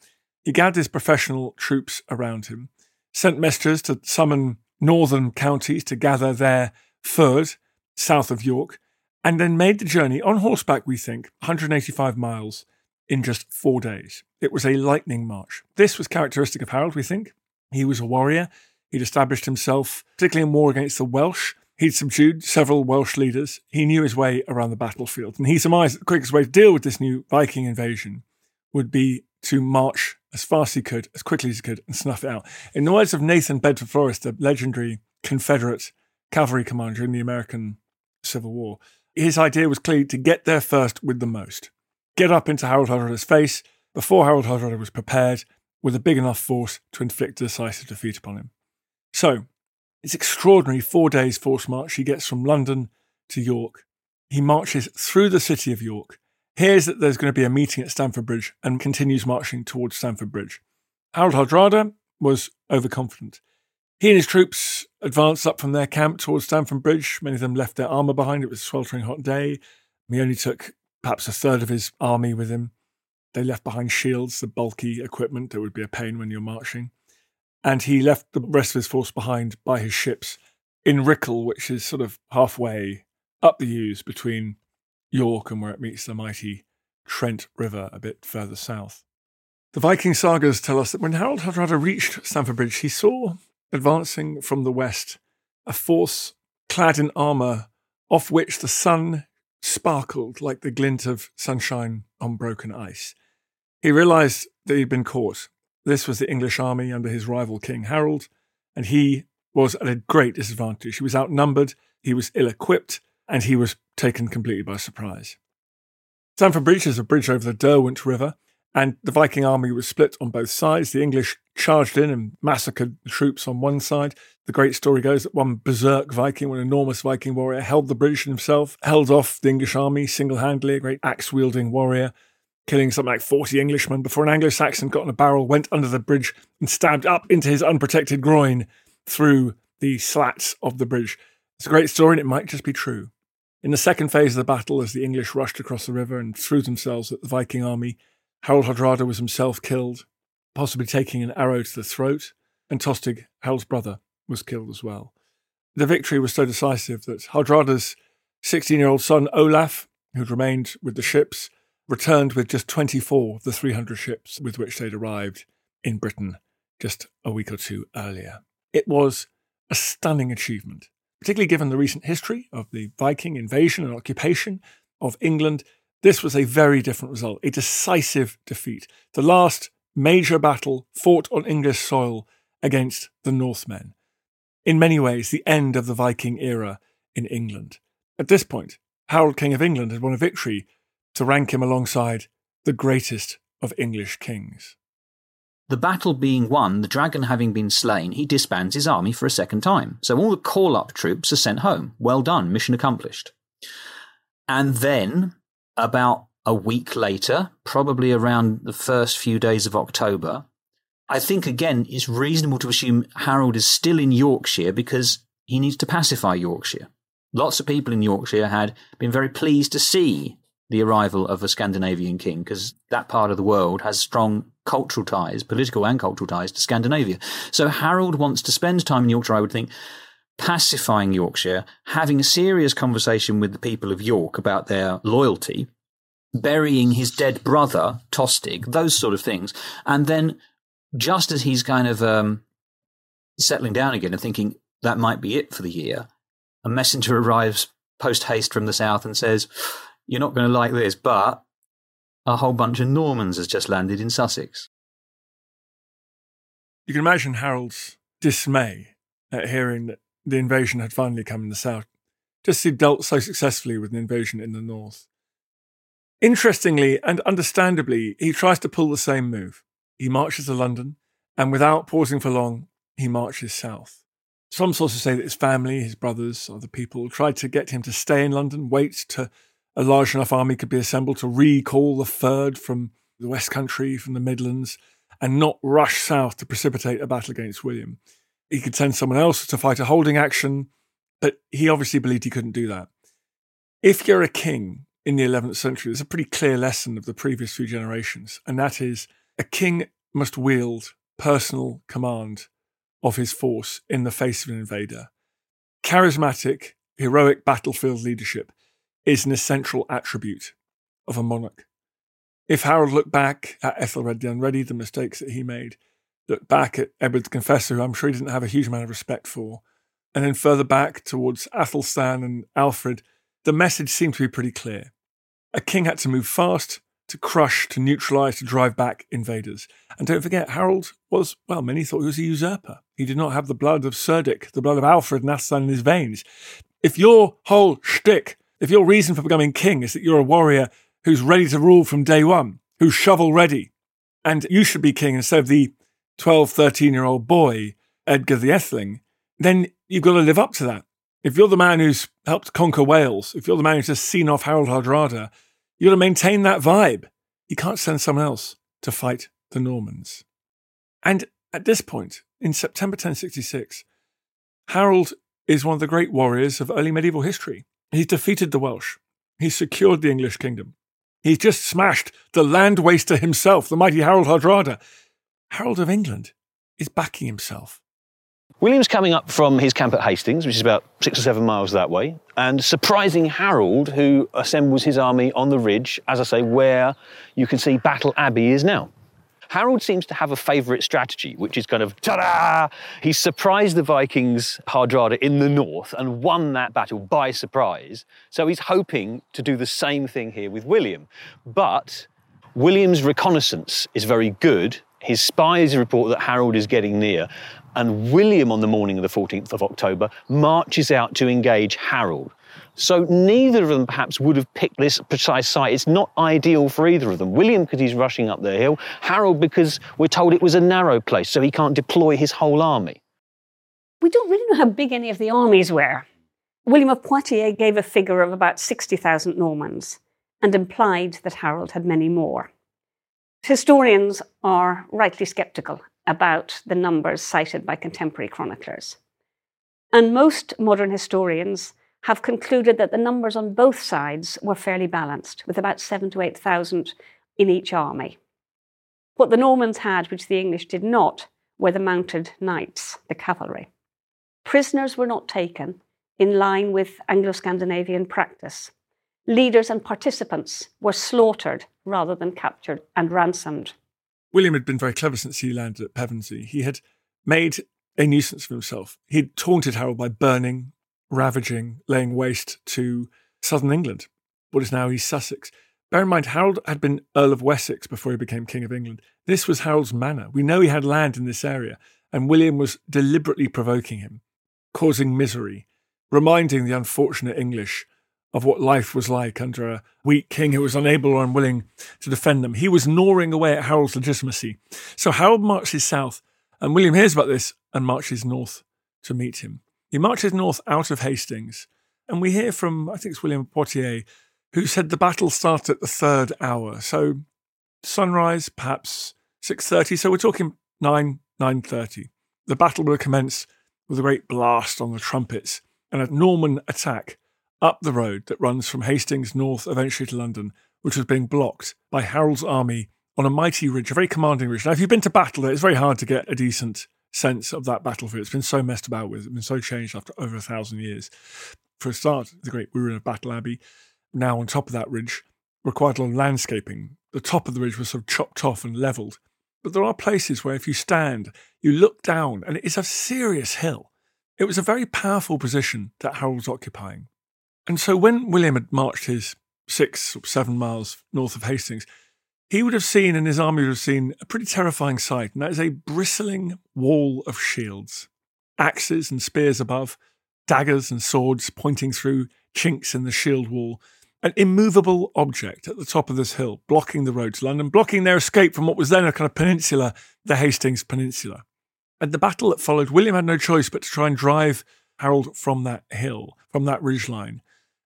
he gathered his professional troops around him, sent messengers to summon northern counties to gather their third south of York, and then made the journey on horseback, we think, 185 miles in just 4 days. It was a lightning march. This was characteristic of Harold, we think. He was a warrior. He'd established himself, particularly in war against the Welsh. He'd subdued several Welsh leaders. He knew his way around the battlefield. And he surmised that the quickest way to deal with this new Viking invasion would be to march as fast as he could, as quickly as he could, and snuff it out. In the words of Nathan Bedford Forrest, the legendary Confederate cavalry commander in the American Civil War, his idea was clearly to get there first with the most. Get up into Harold Hardrada's face before Harold Hardrada was prepared with a big enough force to inflict a decisive defeat upon him. So, it's extraordinary 4 days forced march. He gets from London to York. He marches through the city of York, hears that there's going to be a meeting at Stamford Bridge, and continues marching towards Stamford Bridge. Harold Hardrada was overconfident. He and his troops advanced up from their camp towards Stamford Bridge. Many of them left their armour behind. It was a sweltering hot day. He only took perhaps a third of his army with him. They left behind shields, the bulky equipment that would be a pain when you're marching. And he left the rest of his force behind by his ships in Rickle, which is sort of halfway up the Ouse between York and where it meets the mighty Trent River a bit further south. The Viking sagas tell us that when Harold Hardrada reached Stamford Bridge, he saw advancing from the west a force clad in armour off which the sun sparkled like the glint of sunshine on broken ice. He realised that he'd been caught. This was the English army under his rival King Harold, and he was at a great disadvantage. He was outnumbered, he was ill-equipped, and he was taken completely by surprise. Stamford Bridge is a bridge over the Derwent River, and the Viking army was split on both sides. The English charged in and massacred the troops on one side. The great story goes that one berserk Viking, one enormous Viking warrior, held the bridge himself, held off the English army single-handedly, a great axe-wielding warrior, killing something like 40 Englishmen before an Anglo-Saxon got on a barrel, went under the bridge and stabbed up into his unprotected groin through the slats of the bridge. It's a great story and it might just be true. In the second phase of the battle, as the English rushed across the river and threw themselves at the Viking army, Harald Hardrada was himself killed, possibly taking an arrow to the throat, and Tostig, Harold's brother, was killed as well. The victory was so decisive that Hardrada's 16-year-old son Olaf, who'd remained with the ships, returned with just 24 of the 300 ships with which they'd arrived in Britain just a week or two earlier. It was a stunning achievement, particularly given the recent history of the Viking invasion and occupation of England. This was a very different result, a decisive defeat, the last major battle fought on English soil against the Northmen. In many ways, the end of the Viking era in England. At this point, Harold, King of England, had won a victory to rank him alongside the greatest of English kings. The battle being won, the dragon having been slain, he disbands his army for a second time. So all the call-up troops are sent home. Well done, mission accomplished. And then, about a week later, probably around the first few days of October, I think, again, it's reasonable to assume Harold is still in Yorkshire because he needs to pacify Yorkshire. Lots of people in Yorkshire had been very pleased to see the arrival of a Scandinavian king because that part of the world has strong cultural ties, political and cultural ties, to Scandinavia. So Harold wants to spend time in Yorkshire, I would think, pacifying Yorkshire, having a serious conversation with the people of York about their loyalty, burying his dead brother, Tostig, those sort of things. And then just as he's kind of settling down again and thinking that might be it for the year, a messenger arrives post-haste from the south and says, "You're not going to like this, but a whole bunch of Normans has just landed in Sussex." You can imagine Harold's dismay at hearing that the invasion had finally come in the south, just as he dealt so successfully with an invasion in the north. Interestingly and understandably, he tries to pull the same move. He marches to London, and without pausing for long, he marches south. Some sources say that his family, his brothers, other people tried to get him to stay in London, wait till a large enough army could be assembled to recall the third from the West Country, from the Midlands, and not rush south to precipitate a battle against William. He could send someone else to fight a holding action, but he obviously believed he couldn't do that. If you're a king in the 11th century, there's a pretty clear lesson of the previous few generations, and that is a king must wield personal command of his force in the face of an invader. Charismatic, heroic battlefield leadership is an essential attribute of a monarch. If Harold looked back at Ethelred the Unready, the mistakes that he made, looked back at Edward the Confessor, who I'm sure he didn't have a huge amount of respect for, and then further back towards Athelstan and Alfred, the message seemed to be pretty clear. A king had to move fast, to crush, to neutralise, to drive back invaders. And don't forget, Harold was, well, many thought he was a usurper. He did not have the blood of Cerdic, the blood of Alfred and Athelstan in his veins. If your whole shtick, if your reason for becoming king is that you're a warrior who's ready to rule from day one, who's shovel-ready, and you should be king instead of the 12, 13-year-old boy, Edgar the Etheling, then you've got to live up to that. If you're the man who's helped conquer Wales, if you're the man who's just seen off Harold Hardrada, you've got to maintain that vibe. You can't send someone else to fight the Normans. And at this point, in September 1066, Harold is one of the great warriors of early medieval history. He's defeated the Welsh. He's secured the English kingdom. He's just smashed the land waster himself, the mighty Harold Hardrada. Harold of England is backing himself. William's coming up from his camp at Hastings, which is about 6 or 7 miles that way, and surprising Harold, who assembles his army on the ridge, as I say, where you can see Battle Abbey is now. Harold seems to have a favourite strategy, which is kind of, ta-da! He surprised the Vikings, Hardrada, in the north and won that battle by surprise. So he's hoping to do the same thing here with William. But William's reconnaissance is very good. His spies report that Harold is getting near, and William, on the morning of the 14th of October, marches out to engage Harold. So neither of them perhaps would have picked this precise site. It's not ideal for either of them. William, because he's rushing up the hill, Harold, because we're told it was a narrow place, so he can't deploy his whole army. We don't really know how big any of the armies were. William of Poitiers gave a figure of about 60,000 Normans and implied that Harold had many more. Historians are rightly sceptical about the numbers cited by contemporary chroniclers. And most modern historians have concluded that the numbers on both sides were fairly balanced, with about 7,000 to 8,000 in each army. What the Normans had, which the English did not, were the mounted knights, the cavalry. Prisoners were not taken, in line with Anglo-Scandinavian practice. Leaders and participants were slaughtered rather than captured and ransomed. William had been very clever since he landed at Pevensey. He had made a nuisance of himself. He had taunted Harold by burning, ravaging, laying waste to southern England, what is now East Sussex. Bear in mind, Harold had been Earl of Wessex before he became King of England. This was Harold's manor. We know he had land in this area, and William was deliberately provoking him, causing misery, reminding the unfortunate English of what life was like under a weak king who was unable or unwilling to defend them. He was gnawing away at Harold's legitimacy. So Harold marches south, and William hears about this and marches north to meet him. He marches north out of Hastings, and we hear from, I think it's William of Poitiers, who said the battle started at the third hour. So sunrise, perhaps 6:30. So we're talking 9:30. The battle will commence with a great blast on the trumpets and a Norman attack up the road that runs from Hastings north eventually to London, which was being blocked by Harold's army on a mighty ridge, a very commanding ridge. Now, if you've been to battle, it's very hard to get a decent sense of that battlefield. It's been so messed about with, it's been so changed after over 1,000 years. For a start, the great ruin of Battle Abbey, now on top of that ridge, required a lot of landscaping. The top of the ridge was sort of chopped off and levelled. But there are places where if you stand, you look down, and it is a serious hill. It was a very powerful position that Harold was occupying. And so when William had marched his 6 or 7 miles north of Hastings, he would have seen, and his army would have seen, a pretty terrifying sight, and that is a bristling wall of shields, axes and spears above, daggers and swords pointing through chinks in the shield wall, an immovable object at the top of this hill, blocking the road to London, blocking their escape from what was then a kind of peninsula, the Hastings Peninsula. And the battle that followed, William had no choice but to try and drive Harold from that hill, from that ridgeline.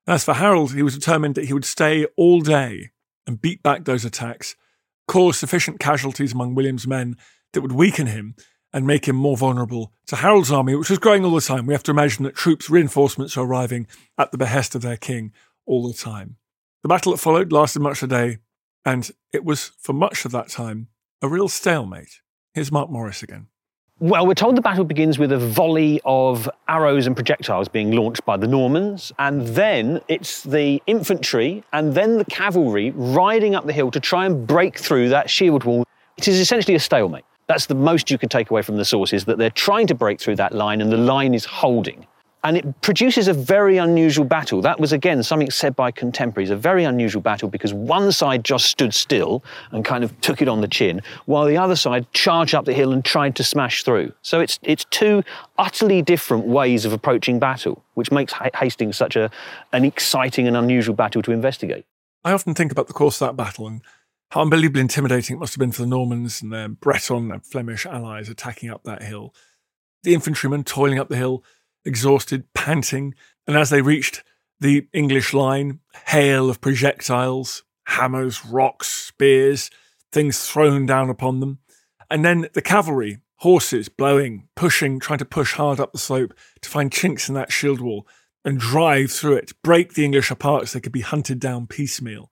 As for Harold, he was determined that he would stay all day and beat back those attacks, cause sufficient casualties among William's men that would weaken him and make him more vulnerable to Harold's army, which was growing all the time. We have to imagine that troops, reinforcements are arriving at the behest of their king all the time. The battle that followed lasted much of the day, and it was, for much of that time, a real stalemate. Here's Mark Morris again. Well, we're told the battle begins with a volley of arrows and projectiles being launched by the Normans, and then it's the infantry and then the cavalry riding up the hill to try and break through that shield wall. It is essentially a stalemate. That's the most you can take away from the sources, that they're trying to break through that line and the line is holding. And it produces a very unusual battle. That was, again, something said by contemporaries, a very unusual battle because one side just stood still and kind of took it on the chin, while the other side charged up the hill and tried to smash through. So it's two utterly different ways of approaching battle, which makes Hastings such an exciting and unusual battle to investigate. I often think about the course of that battle and how unbelievably intimidating it must have been for the Normans and their Breton and Flemish allies attacking up that hill. The infantrymen toiling up the hill, exhausted, panting, and as they reached the English line, hail of projectiles, hammers, rocks, spears, things thrown down upon them. And then the cavalry, horses blowing, pushing, trying to push hard up the slope to find chinks in that shield wall and drive through it, break the English apart so they could be hunted down piecemeal.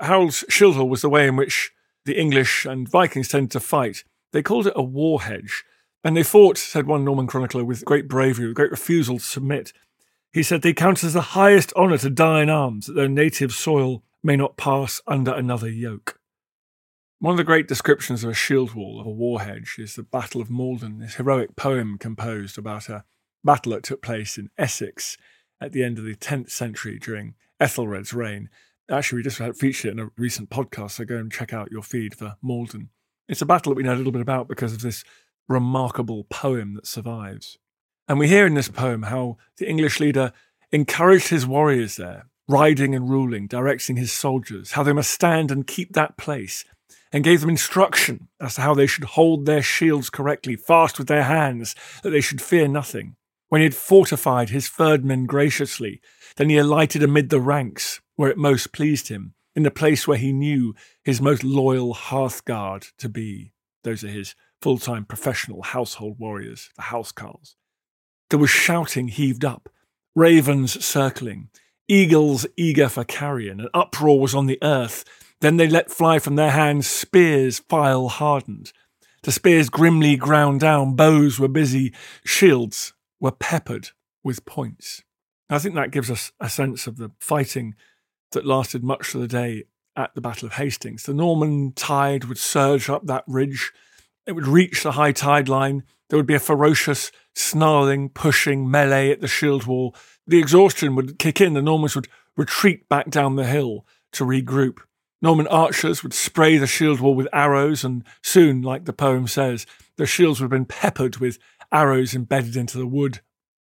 Harold's shield wall was the way in which the English and Vikings tended to fight. They called it a war hedge. And they fought, said one Norman chronicler, with great bravery, with great refusal to submit. He said they count as the highest honour to die in arms, that their native soil may not pass under another yoke. One of the great descriptions of a shield wall, of a war hedge, is the Battle of Maldon, this heroic poem composed about a battle that took place in Essex at the end of the 10th century during Ethelred's reign. Actually, we just featured it in a recent podcast, so go and check out your feed for Maldon. It's a battle that we know a little bit about because of this remarkable poem that survives. And we hear in this poem how the English leader encouraged his warriors there, riding and ruling, directing his soldiers, how they must stand and keep that place, and gave them instruction as to how they should hold their shields correctly, fast with their hands, that they should fear nothing. When he had fortified his third men graciously, then he alighted amid the ranks where it most pleased him, in the place where he knew his most loyal hearthguard to be. Those are his full-time professional household warriors, the housecarls. There was shouting heaved up, ravens circling, eagles eager for carrion. An uproar was on the earth. Then they let fly from their hands spears file hardened. The spears grimly ground down, bows were busy, shields were peppered with points. I think that gives us a sense of the fighting that lasted much of the day at the Battle of Hastings. The Norman tide would surge up that ridge. It would reach the high tide line. There would be a ferocious, snarling, pushing melee at the shield wall. The exhaustion would kick in. The Normans would retreat back down the hill to regroup. Norman archers would spray the shield wall with arrows, and soon, like the poem says, the shields would have been peppered with arrows embedded into the wood.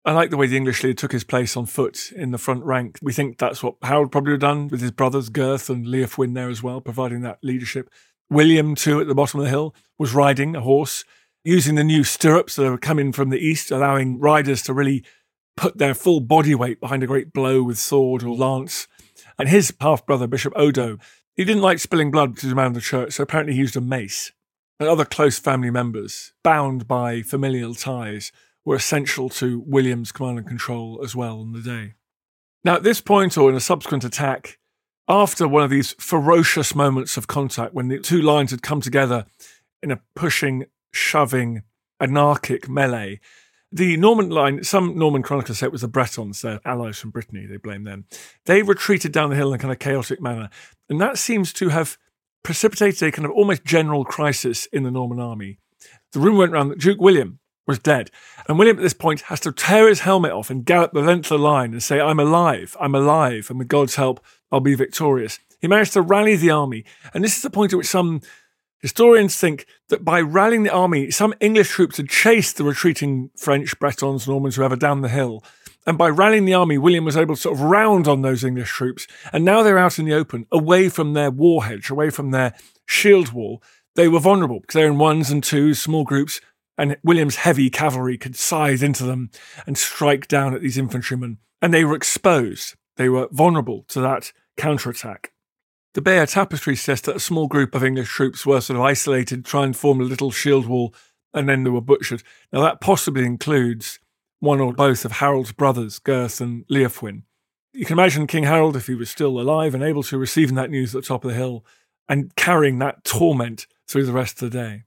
I like the way the English leader took his place on foot in the front rank. We think that's what Harold probably would have done with his brothers, Gyrth and Leofwin there as well, providing that leadership. William, too, at the bottom of the hill, was riding a horse, using the new stirrups that were coming from the east, allowing riders to really put their full body weight behind a great blow with sword or lance. And his half-brother, Bishop Odo, he didn't like spilling blood because he was a man of the church, so apparently he used a mace. And other close family members, bound by familial ties, were essential to William's command and control as well on the day. Now, at this point, or in a subsequent attack, after one of these ferocious moments of contact, when the two lines had come together in a pushing, shoving, anarchic melee, the Norman line, some Norman chroniclers say it was the Bretons, their allies from Brittany, they blame them. They retreated down the hill in a kind of chaotic manner. And that seems to have precipitated a kind of almost general crisis in the Norman army. The rumour went round that Duke William was dead. And William at this point has to tear his helmet off and gallop the length of the line and say, I'm alive, and with God's help, I'll be victorious." He managed to rally the army. And this is the point at which some historians think that by rallying the army, some English troops had chased the retreating French, Bretons, Normans, whoever, down the hill. And by rallying the army, William was able to sort of round on those English troops. And now they're out in the open, away from their war hedge, away from their shield wall. They were vulnerable because they're in ones and twos, small groups, and William's heavy cavalry could scythe into them and strike down at these infantrymen. And they were exposed. They were vulnerable to that counterattack. The Bayeux Tapestry says that a small group of English troops were sort of isolated, try and form a little shield wall, and then they were butchered. Now, that possibly includes one or both of Harold's brothers, Gyrth and Leofwin. You can imagine King Harold, if he was still alive and able to, receiving that news at the top of the hill and carrying that torment through the rest of the day.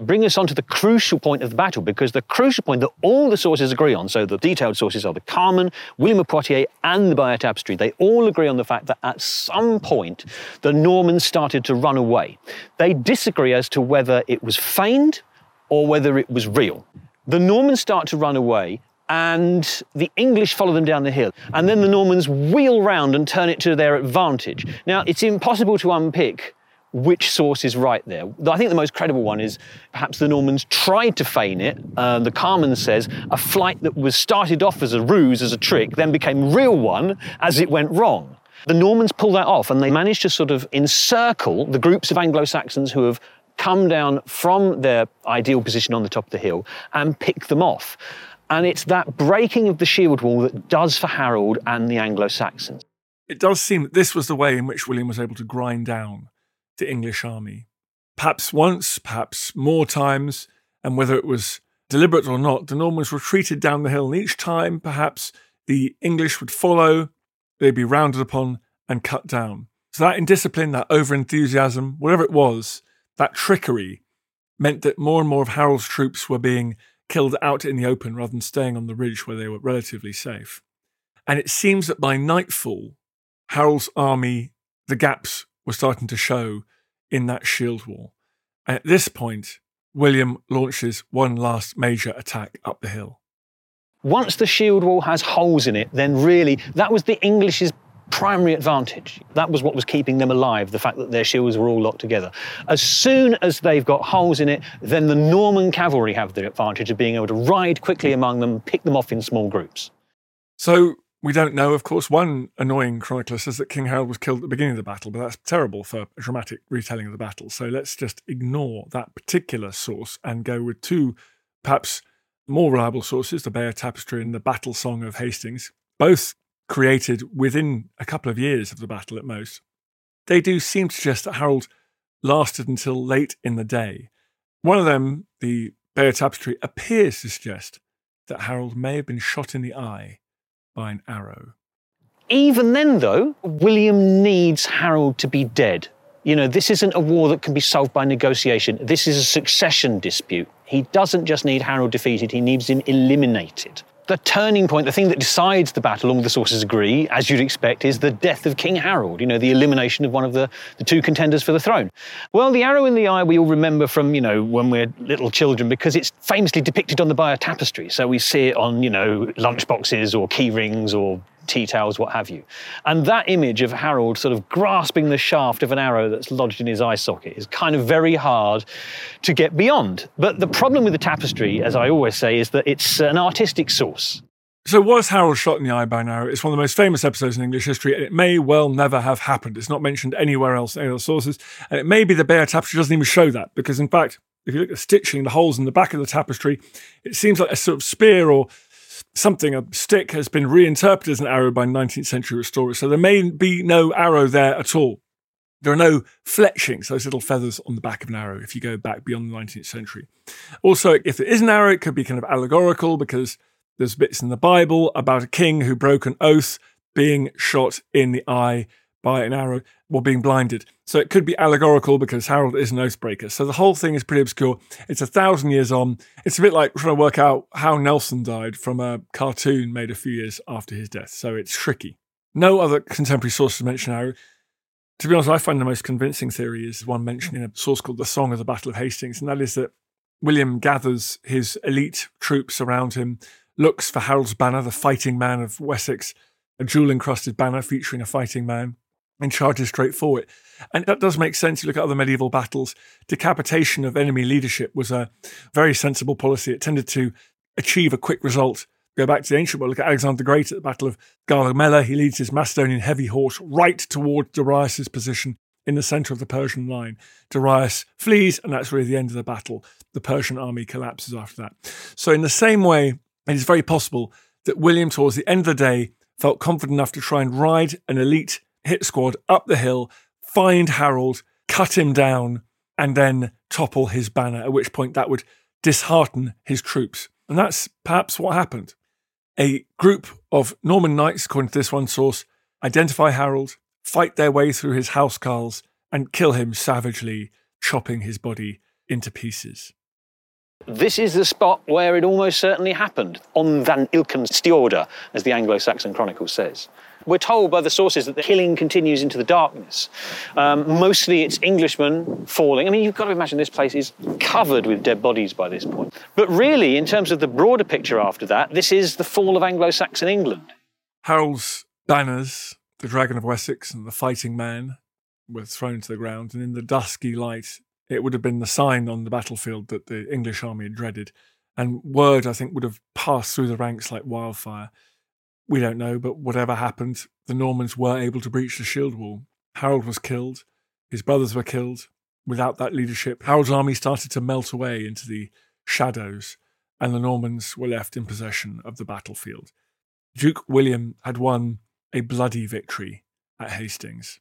Bring us on to the crucial point of the battle, because the crucial point that all the sources agree on, so the detailed sources are the Carmen, William of Poitiers and the Bayeux Tapestry, they all agree on the fact that at some point the Normans started to run away. They disagree as to whether it was feigned or whether it was real. The Normans start to run away and the English follow them down the hill. And then the Normans wheel round and turn it to their advantage. Now, it's impossible to unpick which source is right there. I think the most credible one is perhaps the Normans tried to feign it. The Carmen says a flight that was started off as a ruse, as a trick, then became real one as it went wrong. The Normans pull that off and they manage to sort of encircle the groups of Anglo-Saxons who have come down from their ideal position on the top of the hill and pick them off. And it's that breaking of the shield wall that does for Harold and the Anglo-Saxons. It does seem that this was the way in which William was able to grind down the English army. Perhaps once, perhaps more times, and whether it was deliberate or not, the Normans retreated down the hill, and each time, perhaps, the English would follow, they'd be rounded upon and cut down. So that indiscipline, that over-enthusiasm, whatever it was, that trickery meant that more and more of Harold's troops were being killed out in the open rather than staying on the ridge where they were relatively safe. And it seems that by nightfall, Harold's army, the gaps were starting to show in that shield wall. And at this point, William launches one last major attack up the hill. Once the shield wall has holes in it, then really, that was the English's primary advantage. That was what was keeping them alive, the fact that their shields were all locked together. As soon as they've got holes in it, then the Norman cavalry have the advantage of being able to ride quickly among them, pick them off in small groups. So we don't know, of course. One annoying chronicler says that King Harold was killed at the beginning of the battle, but that's terrible for a dramatic retelling of the battle. So let's just ignore that particular source and go with two perhaps more reliable sources, the Bayeux Tapestry and the Battle Song of Hastings, both created within a couple of years of the battle at most. They do seem to suggest that Harold lasted until late in the day. One of them, the Bayeux Tapestry, appears to suggest that Harold may have been shot in the eye by an arrow. Even then, though, William needs Harold to be dead. You know, this isn't a war that can be solved by negotiation. This is a succession dispute. He doesn't just need Harold defeated, he needs him eliminated. The turning point, the thing that decides the battle, all the sources agree, as you'd expect, is the death of King Harold, you know, the elimination of one of the two contenders for the throne. Well, the arrow in the eye we all remember from, you know, when we're little children, because it's famously depicted on the Bayeux Tapestry. So we see it on, you know, lunchboxes or key rings or tea towels, what have you. And that image of Harold sort of grasping the shaft of an arrow that's lodged in his eye socket is kind of very hard to get beyond. But the problem with the tapestry, as I always say, is that it's an artistic source. So was Harold shot in the eye by an arrow? It's one of the most famous episodes in English history, and it may well never have happened. It's not mentioned anywhere else in any other sources. And it may be the Bayeux Tapestry doesn't even show that, because in fact, if you look at the stitching, the holes in the back of the tapestry, it seems like a sort of spear or something, a stick, has been reinterpreted as an arrow by 19th century restorers, so there may be no arrow there at all. There are no fletchings, those little feathers on the back of an arrow, if you go back beyond the 19th century. Also, if it is an arrow, it could be kind of allegorical, because there's bits in the Bible about a king who broke an oath being shot in the eye by an arrow or being blinded. So it could be allegorical because Harold is an oathbreaker. So the whole thing is pretty obscure. It's 1,000 years on. It's a bit like trying to work out how Nelson died from a cartoon made a few years after his death. So it's tricky. No other contemporary sources mention arrow. To be honest, I find the most convincing theory is one mentioned in a source called The Song of the Battle of Hastings, and that is that William gathers his elite troops around him, looks for Harold's banner, the fighting man of Wessex, a jewel-encrusted banner featuring a fighting man, and charges straight for it. And that does make sense. You look at other medieval battles, decapitation of enemy leadership was a very sensible policy. It tended to achieve a quick result. Go back to the ancient world, look at Alexander the Great at the Battle of Gaugamela. He leads his Macedonian heavy horse right toward Darius's position in the centre of the Persian line. Darius flees, and that's really the end of the battle. The Persian army collapses after that. So in the same way, it is very possible that William, towards the end of the day, felt confident enough to try and ride an elite hit squad up the hill, find Harold, cut him down, and then topple his banner, at which point that would dishearten his troops. And that's perhaps what happened. A group of Norman knights, according to this one source, identify Harold, fight their way through his housecarls, and kill him savagely, chopping his body into pieces. This is the spot where it almost certainly happened, on Van Ilken Stjorda, as the Anglo-Saxon Chronicle says. We're told by the sources that the killing continues into the darkness. Mostly it's Englishmen falling. I mean, you've got to imagine this place is covered with dead bodies by this point. But really, in terms of the broader picture after that, this is the fall of Anglo-Saxon England. Harold's banners, the Dragon of Wessex and the Fighting Man, were thrown to the ground, and in the dusky light, it would have been the sign on the battlefield that the English army had dreaded. And word, I think, would have passed through the ranks like wildfire. We don't know, but whatever happened, the Normans were able to breach the shield wall. Harold was killed. His brothers were killed. Without that leadership, Harold's army started to melt away into the shadows, and the Normans were left in possession of the battlefield. Duke William had won a bloody victory at Hastings.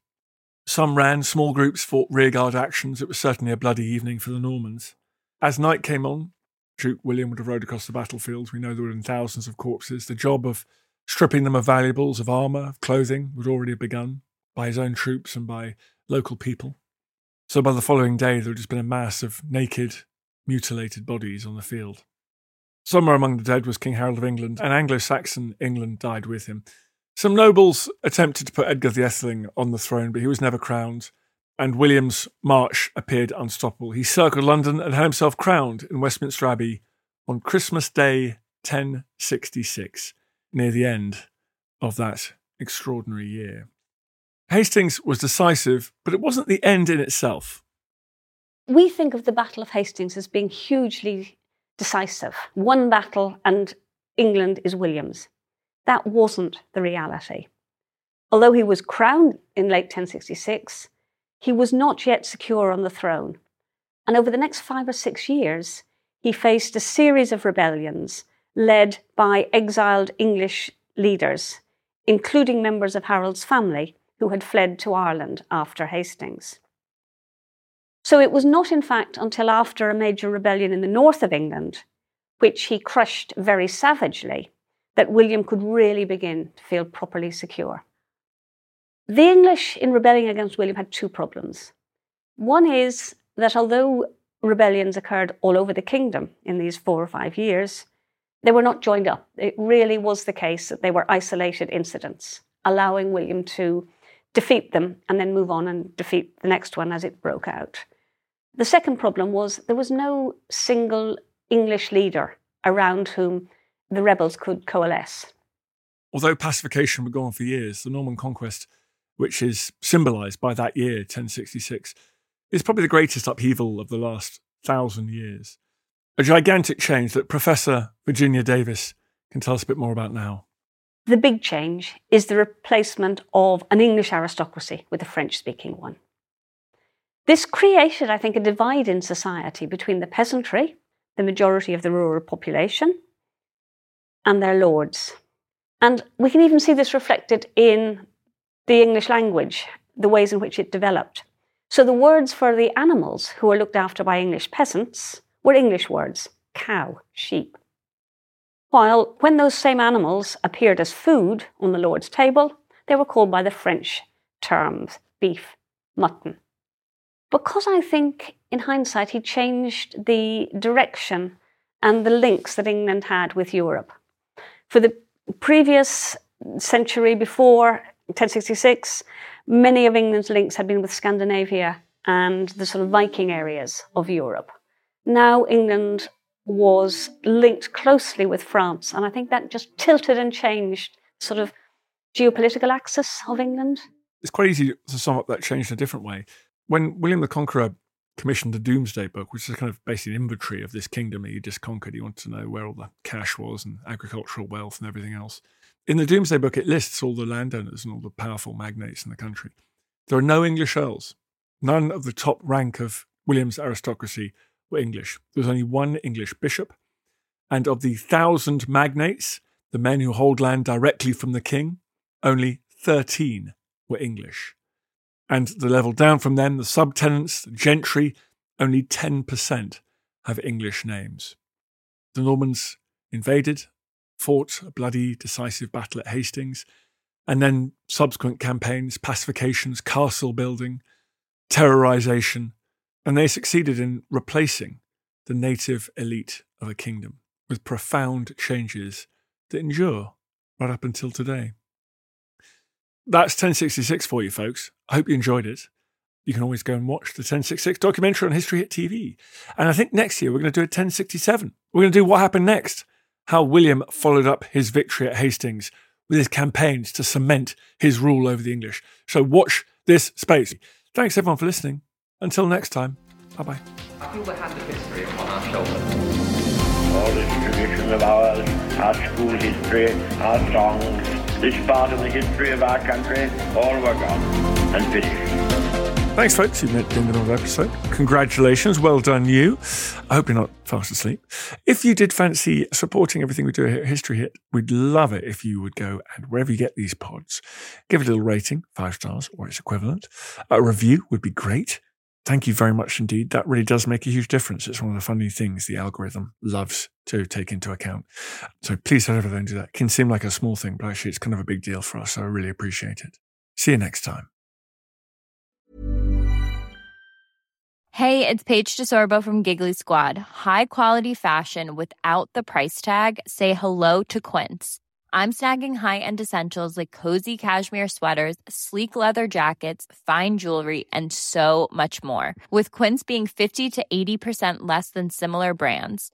Some ran, small groups fought rearguard actions. It was certainly a bloody evening for the Normans. As night came on, Duke William would have rode across the battlefield. We know there were thousands of corpses. The job of stripping them of valuables, of armour, of clothing, would already have begun by his own troops and by local people. So by the following day, there had just been a mass of naked, mutilated bodies on the field. Somewhere among the dead was King Harold of England, and Anglo-Saxon England died with him. Some nobles attempted to put Edgar the Etheling on the throne, but he was never crowned, and William's march appeared unstoppable. He circled London and had himself crowned in Westminster Abbey on Christmas Day 1066, near the end of that extraordinary year. Hastings was decisive, but it wasn't the end in itself. We think of the Battle of Hastings as being hugely decisive. One battle and England is William's. That wasn't the reality. Although he was crowned in late 1066, he was not yet secure on the throne. And over the next 5 or 6 years, he faced a series of rebellions led by exiled English leaders, including members of Harold's family who had fled to Ireland after Hastings. So it was not, in fact, until after a major rebellion in the north of England, which he crushed very savagely, that William could really begin to feel properly secure. The English, in rebelling against William, had two problems. One is that although rebellions occurred all over the kingdom in these 4 or 5 years, they were not joined up. It really was the case that they were isolated incidents, allowing William to defeat them and then move on and defeat the next one as it broke out. The second problem was there was no single English leader around whom the rebels could coalesce. Although pacification would go on for years, the Norman conquest, which is symbolised by that year, 1066, is probably the greatest upheaval of the last 1,000 years. A gigantic change that Professor Virginia Davis can tell us a bit more about now. The big change is the replacement of an English aristocracy with a French-speaking one. This created, I think, a divide in society between the peasantry, the majority of the rural population, and their lords. And we can even see this reflected in the English language, the ways in which it developed. So the words for the animals who were looked after by English peasants were English words, cow, sheep. While when those same animals appeared as food on the Lord's table, they were called by the French terms, beef, mutton. Because I think, in hindsight, he changed the direction and the links that England had with Europe. For the previous century before 1066, many of England's links had been with Scandinavia and the sort of Viking areas of Europe. Now England was linked closely with France, and I think that just tilted and changed sort of geopolitical axis of England. It's quite easy to sum up that change in a different way. When William the Conqueror commissioned the Doomsday Book, which is kind of basically an inventory of this kingdom that he just conquered, he wanted to know where all the cash was and agricultural wealth and everything else. In the Doomsday Book, it lists all the landowners and all the powerful magnates in the country. There are no English earls. None of the top rank of William's aristocracy were English. There was only one English bishop. And of the 1,000 magnates, the men who hold land directly from the king, only 13 were English. And the level down from them, the subtenants, the gentry, only 10% have English names. The Normans invaded, fought a bloody, decisive battle at Hastings, and then subsequent campaigns, pacifications, castle building, terrorisation, and they succeeded in replacing the native elite of a kingdom with profound changes that endure right up until today. That's 1066 for you, folks. I hope you enjoyed it. You can always go and watch the 1066 documentary on History Hit TV. And I think next year we're going to do a 1067. We're going to do what happened next, how William followed up his victory at Hastings with his campaigns to cement his rule over the English. So watch this space. Thanks everyone for listening. Until next time, bye-bye. I feel the hand of history upon our shoulders. All this tradition of ours, our school history, our songs, this part of the history of our country, all were gone and finished. Thanks, folks. You've made it to the end of another episode. Congratulations. Well done, you. I hope you're not fast asleep. If you did fancy supporting everything we do here at History Hit, we'd love it if you would go and wherever you get these pods, give it a little rating, 5 stars or its equivalent. A review would be great. Thank you very much indeed. That really does make a huge difference. It's one of the funny things the algorithm loves to take into account. So please don't ever do that. It can seem like a small thing, but actually it's kind of a big deal for us. So I really appreciate it. See you next time. Hey, it's Paige DeSorbo from Giggly Squad. High quality fashion without the price tag. Say hello to Quince. I'm snagging high-end essentials like cozy cashmere sweaters, sleek leather jackets, fine jewelry, and so much more. With Quince being 50 to 80% less than similar brands.